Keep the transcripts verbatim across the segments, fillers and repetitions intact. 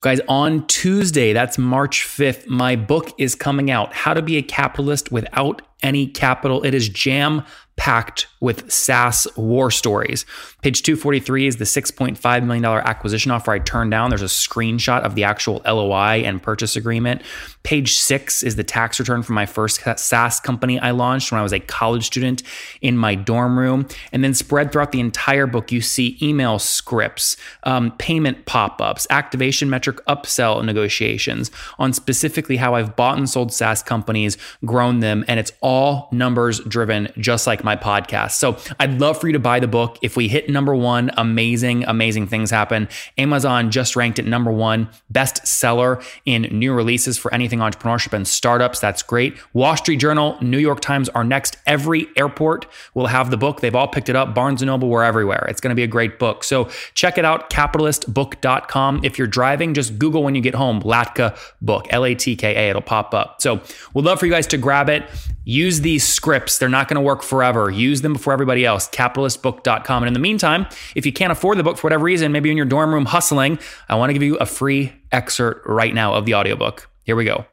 Guys, on Tuesday, that's March fifth, my book is coming out, How to Be a Capitalist Without Any Capital. It is jam-packed with SaaS war stories. Page two forty-three is the six point five million dollars acquisition offer I turned down. There's a screenshot of the actual L O I and purchase agreement. Page six is the tax return from my first SaaS company I launched when I was a college student in my dorm room. And then spread throughout the entire book, you see email scripts, um, payment pop-ups, activation metrics, upsell negotiations on specifically how I've bought and sold SaaS companies, grown them, and it's all numbers driven, just like my podcast. So I'd love for you to buy the book. If we hit number one, amazing, amazing things happen. Amazon just ranked it number one best seller in new releases for anything entrepreneurship and startups. That's great. Wall Street Journal, New York Times are next. Every airport will have the book. They've all picked it up. Barnes and Noble, we're everywhere. It's going to be a great book. So check it out, capitalist book dot com. If you're driving, just Google when you get home, Latka book, L A T K A, it'll pop up. So we'd love for you guys to grab it. Use these scripts. They're not going to work forever. Use them before everybody else, capitalist book dot com. And in the meantime, if you can't afford the book for whatever reason, maybe you're in your dorm room hustling, I want to give you a free excerpt right now of the audiobook. Here we go.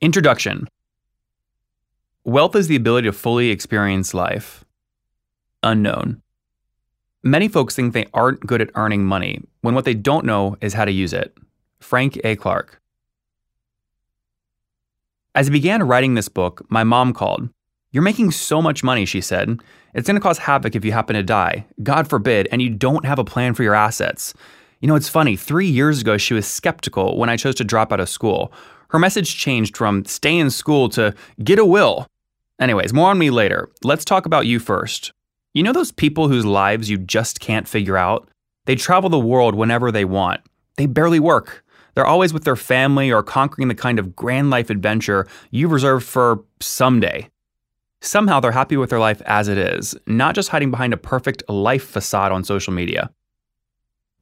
Introduction. Wealth is the ability to fully experience life. Unknown. Many folks think they aren't good at earning money when what they don't know is how to use it. Frank A. Clark. As I began writing this book, my mom called. "You're making so much money," she said. "It's going to cause havoc if you happen to die, God forbid, and you don't have a plan for your assets." You know, it's funny. Three years ago, she was skeptical when I chose to drop out of school. Her message changed from stay in school to get a will. Anyways, more on me later. Let's talk about you first. You know those people whose lives you just can't figure out? They travel the world whenever they want. They barely work. They're always with their family or conquering the kind of grand life adventure you've reserved for someday. Somehow they're happy with their life as it is, not just hiding behind a perfect life facade on social media.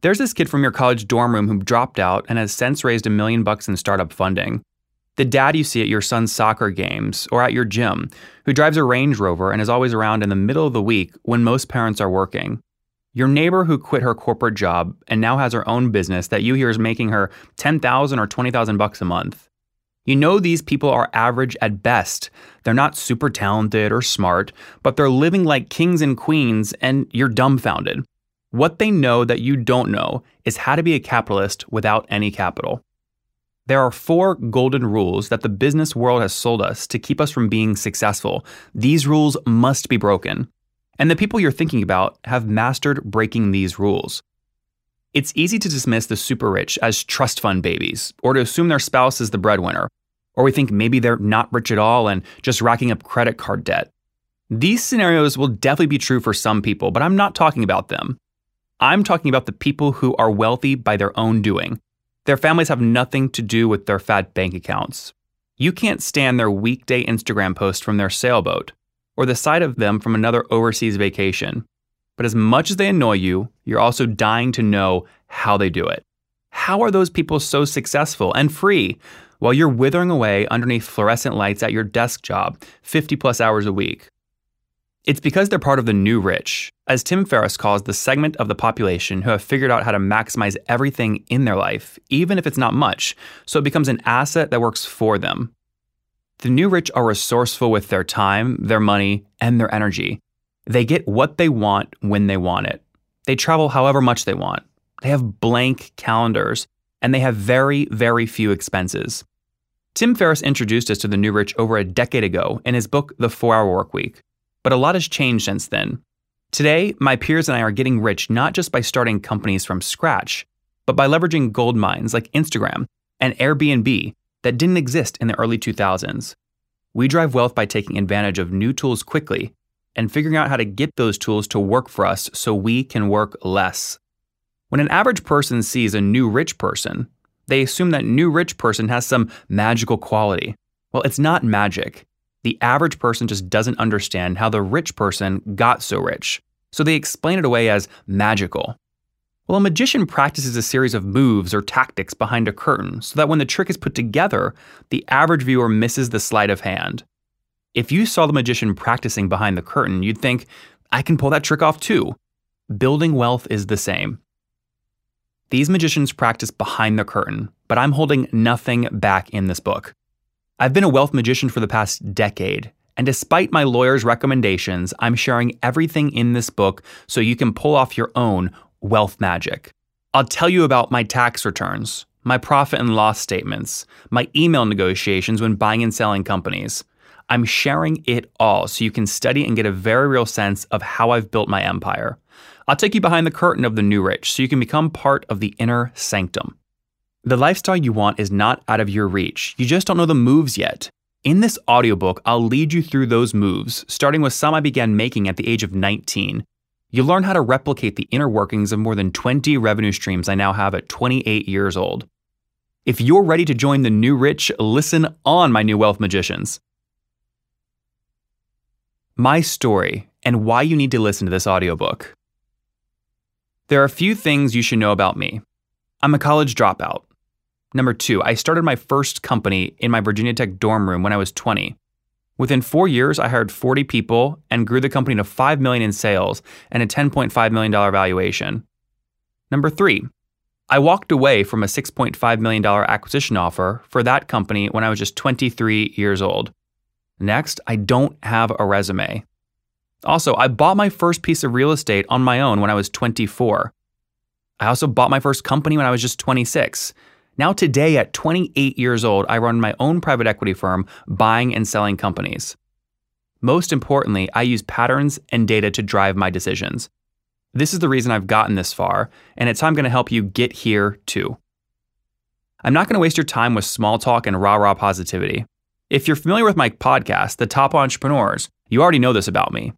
There's this kid from your college dorm room who dropped out and has since raised a million bucks in startup funding. The dad you see at your son's soccer games or at your gym, who drives a Range Rover and is always around in the middle of the week when most parents are working. Your neighbor who quit her corporate job and now has her own business that you hear is making her ten thousand or twenty thousand bucks a month. You know these people are average at best. They're not super talented or smart, but they're living like kings and queens, and you're dumbfounded. What they know that you don't know is how to be a capitalist without any capital. There are four golden rules that the business world has sold us to keep us from being successful. These rules must be broken. And the people you're thinking about have mastered breaking these rules. It's easy to dismiss the super rich as trust fund babies, or to assume their spouse is the breadwinner, or we think maybe they're not rich at all and just racking up credit card debt. These scenarios will definitely be true for some people, but I'm not talking about them. I'm talking about the people who are wealthy by their own doing. Their families have nothing to do with their fat bank accounts. You can't stand their weekday Instagram post from their sailboat or the sight of them from another overseas vacation. But as much as they annoy you, you're also dying to know how they do it. How are those people so successful and free while you're withering away underneath fluorescent lights at your desk job fifty plus hours a week? It's because they're part of the new rich, as Tim Ferriss calls the segment of the population who have figured out how to maximize everything in their life, even if it's not much, so it becomes an asset that works for them. The new rich are resourceful with their time, their money, and their energy. They get what they want when they want it. They travel however much they want. They have blank calendars, and they have very, very few expenses. Tim Ferriss introduced us to the new rich over a decade ago in his book, The four hour Workweek. But a lot has changed since then. Today, my peers and I are getting rich not just by starting companies from scratch, but by leveraging gold mines like Instagram and Airbnb that didn't exist in the early two thousands. We drive wealth by taking advantage of new tools quickly and figuring out how to get those tools to work for us so we can work less. When an average person sees a new rich person, they assume that new rich person has some magical quality. Well, it's not magic. The average person just doesn't understand how the rich person got so rich, so they explain it away as magical. Well, a magician practices a series of moves or tactics behind a curtain so that when the trick is put together, the average viewer misses the sleight of hand. If you saw the magician practicing behind the curtain, you'd think, I can pull that trick off too. Building wealth is the same. These magicians practice behind the curtain, but I'm holding nothing back in this book. I've been a wealth magician for the past decade, and despite my lawyer's recommendations, I'm sharing everything in this book so you can pull off your own wealth magic. I'll tell you about my tax returns, my profit and loss statements, my email negotiations when buying and selling companies. I'm sharing it all so you can study and get a very real sense of how I've built my empire. I'll take you behind the curtain of the new rich so you can become part of the inner sanctum. The lifestyle you want is not out of your reach. You just don't know the moves yet. In this audiobook, I'll lead you through those moves, starting with some I began making at the age of nineteen. You'll learn how to replicate the inner workings of more than twenty revenue streams I now have at twenty-eight years old. If you're ready to join the new rich, listen on, my new wealth magicians. My story and why you need to listen to this audiobook. There are a few things you should know about me. I'm a college dropout. Number two, I started my first company in my Virginia Tech dorm room when I was twenty. Within four years, I hired forty people and grew the company to five million dollars in sales and a ten point five million dollars valuation. Number three, I walked away from a six point five million dollars acquisition offer for that company when I was just twenty-three years old. Next, I don't have a resume. Also, I bought my first piece of real estate on my own when I was twenty-four. I also bought my first company when I was just twenty-six. Now today, at twenty-eight years old, I run my own private equity firm, buying and selling companies. Most importantly, I use patterns and data to drive my decisions. This is the reason I've gotten this far, and it's how I'm going to help you get here too. I'm not going to waste your time with small talk and rah-rah positivity. If you're familiar with my podcast, The Top Entrepreneurs, you already know this about me.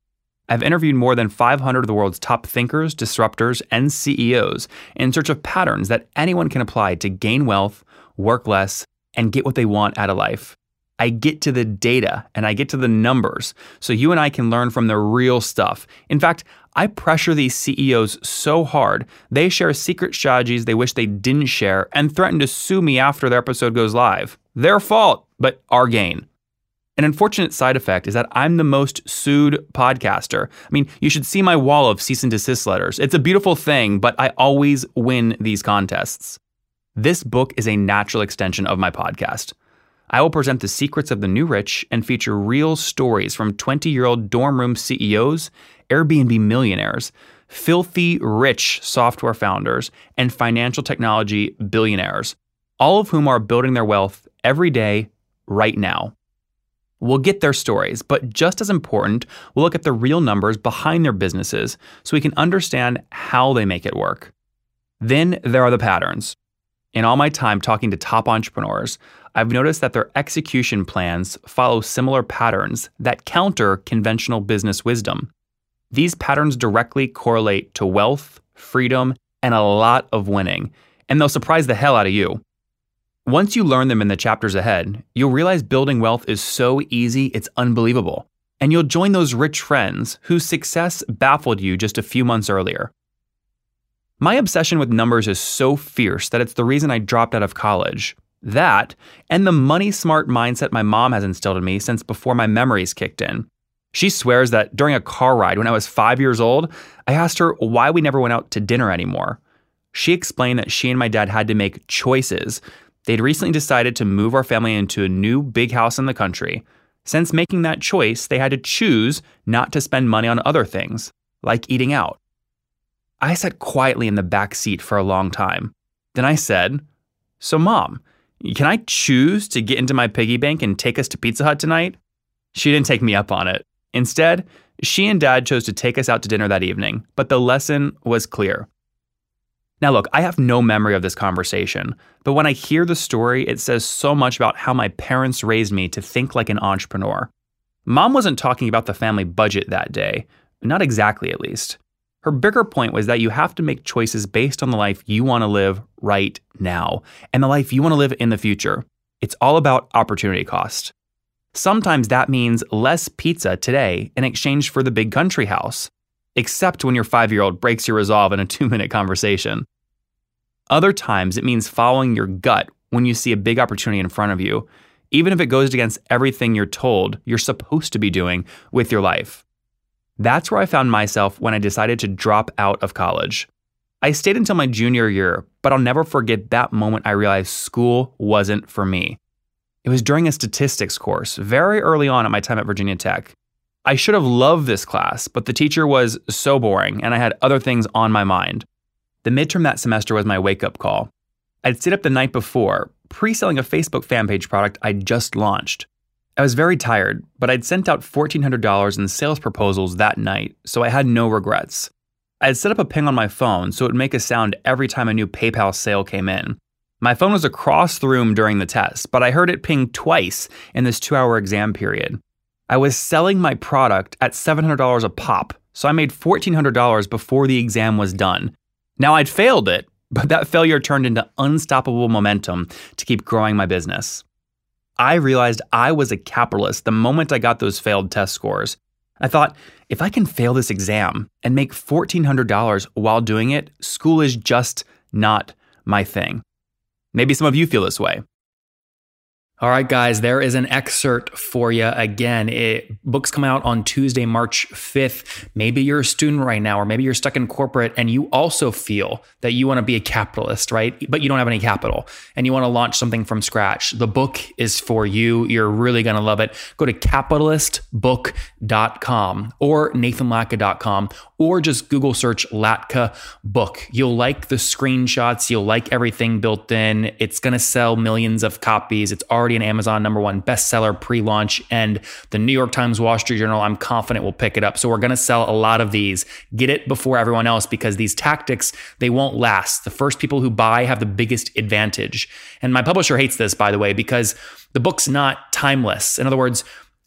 I've interviewed more than five hundred of the world's top thinkers, disruptors, and C E Os in search of patterns that anyone can apply to gain wealth, work less, and get what they want out of life. I get to the data and I get to the numbers so you and I can learn from the real stuff. In fact, I pressure these C E Os so hard, they share secret strategies they wish they didn't share and threaten to sue me after their episode goes live. Their fault, but our gain. An unfortunate side effect is that I'm the most sued podcaster. I mean, you should see my wall of cease and desist letters. It's a beautiful thing, but I always win these contests. This book is a natural extension of my podcast. I will present the secrets of the new rich and feature real stories from twenty-year-old dorm room C E Os, Airbnb millionaires, filthy rich software founders, and financial technology billionaires, all of whom are building their wealth every day, right now. We'll get their stories, but just as important, we'll look at the real numbers behind their businesses so we can understand how they make it work. Then there are the patterns. In all my time talking to top entrepreneurs, I've noticed that their execution plans follow similar patterns that counter conventional business wisdom. These patterns directly correlate to wealth, freedom, and a lot of winning, and they'll surprise the hell out of you. Once you learn them in the chapters ahead, you'll realize building wealth is so easy, it's unbelievable. And you'll join those rich friends whose success baffled you just a few months earlier. My obsession with numbers is so fierce that it's the reason I dropped out of college. That, and the money-smart mindset my mom has instilled in me since before my memories kicked in. She swears that during a car ride when I was five years old, I asked her why we never went out to dinner anymore. She explained that she and my dad had to make choices. They'd recently decided to move our family into a new big house in the country. Since making that choice, they had to choose not to spend money on other things, like eating out. I sat quietly in the back seat for a long time. Then I said, "So Mom, can I choose to get into my piggy bank and take us to Pizza Hut tonight?" She didn't take me up on it. Instead, she and Dad chose to take us out to dinner that evening, but the lesson was clear. Now look, I have no memory of this conversation, but when I hear the story, it says so much about how my parents raised me to think like an entrepreneur. Mom wasn't talking about the family budget that day, not exactly at least. Her bigger point was that you have to make choices based on the life you want to live right now and the life you want to live in the future. It's all about opportunity cost. Sometimes that means less pizza today in exchange for the big country house. Except when your five-year-old breaks your resolve in a two-minute conversation. Other times, it means following your gut when you see a big opportunity in front of you, even if it goes against everything you're told you're supposed to be doing with your life. That's where I found myself when I decided to drop out of college. I stayed until my junior year, but I'll never forget that moment I realized school wasn't for me. It was during a statistics course, very early on at my time at Virginia Tech. I should have loved this class, but the teacher was so boring and I had other things on my mind. The midterm that semester was my wake-up call. I'd sit up the night before, pre-selling a Facebook fan page product I'd just launched. I was very tired, but I'd sent out fourteen hundred dollars in sales proposals that night, so I had no regrets. I had set up a ping on my phone so it would make a sound every time a new PayPal sale came in. My phone was across the room during the test, but I heard it ping twice in this two-hour exam period. I was selling my product at seven hundred dollars a pop, so I made fourteen hundred dollars before the exam was done. Now I'd failed it, but that failure turned into unstoppable momentum to keep growing my business. I realized I was a capitalist the moment I got those failed test scores. I thought, if I can fail this exam and make fourteen hundred dollars while doing it, school is just not my thing. Maybe some of you feel this way. All right, guys, there is an excerpt for you. Again, it, books come out on Tuesday, March fifth. Maybe you're a student right now, or maybe you're stuck in corporate and you also feel that you want to be a capitalist, right? But you don't have any capital and you want to launch something from scratch. The book is for you. You're really going to love it. Go to capitalist book dot com or nathan latka dot com or just Google search Latka book. You'll like the screenshots. You'll like everything built in. It's going to sell millions of copies. It's already an Amazon number one bestseller pre-launch, and the New York Times, Wall Street Journal, I'm confident will pick it up. So we're going to sell a lot of these. Get it before everyone else, because these tactics, they won't last. The first people who buy have the biggest advantage. And my publisher hates this, by the way, because the book's not timeless. In other words,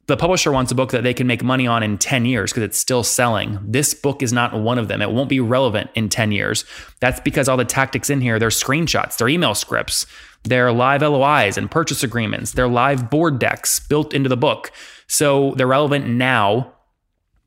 the publisher wants a book that they can make money on in ten years because it's still selling. This book is not one of them. It won't be relevant in ten years. That's because all the tactics in here, they're screenshots, they're email scripts, they're live L O Is and purchase agreements, they're live board decks built into the book. So they're relevant now.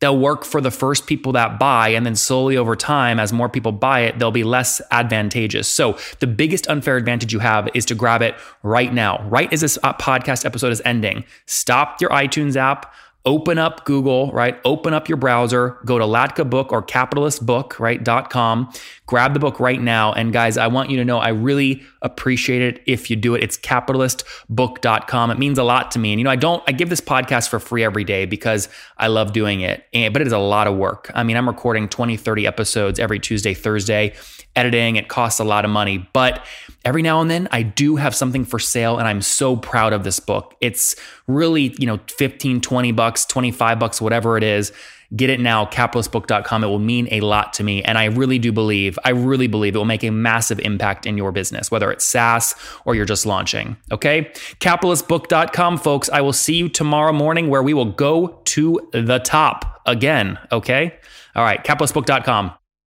They'll work for the first people that buy, and then slowly over time, as more people buy it, they'll be less advantageous. So the biggest unfair advantage you have is to grab it right now, right as this podcast episode is ending. Stop your iTunes app, open up Google, right? Open up your browser, go to Latka book or capitalist book, right, .com. Grab the book right now. And guys, I want you to know, I really appreciate it if you do it. It's capitalist book dot com. It means a lot to me. And you know, I don't, I give this podcast for free every day because I love doing it, and, but it is a lot of work. I mean, I'm recording twenty, thirty episodes every Tuesday, Thursday, editing. It costs a lot of money, but every now and then I do have something for sale, and I'm so proud of this book. It's really, you know, fifteen, twenty bucks, twenty-five bucks, whatever it is. Get it now, capitalist book dot com. It will mean a lot to me. And I really do believe, I really believe it will make a massive impact in your business, whether it's SaaS or you're just launching. Okay? capitalist book dot com, folks. I will see you tomorrow morning, where we will go to the top again. Okay? All right. capitalist book dot com.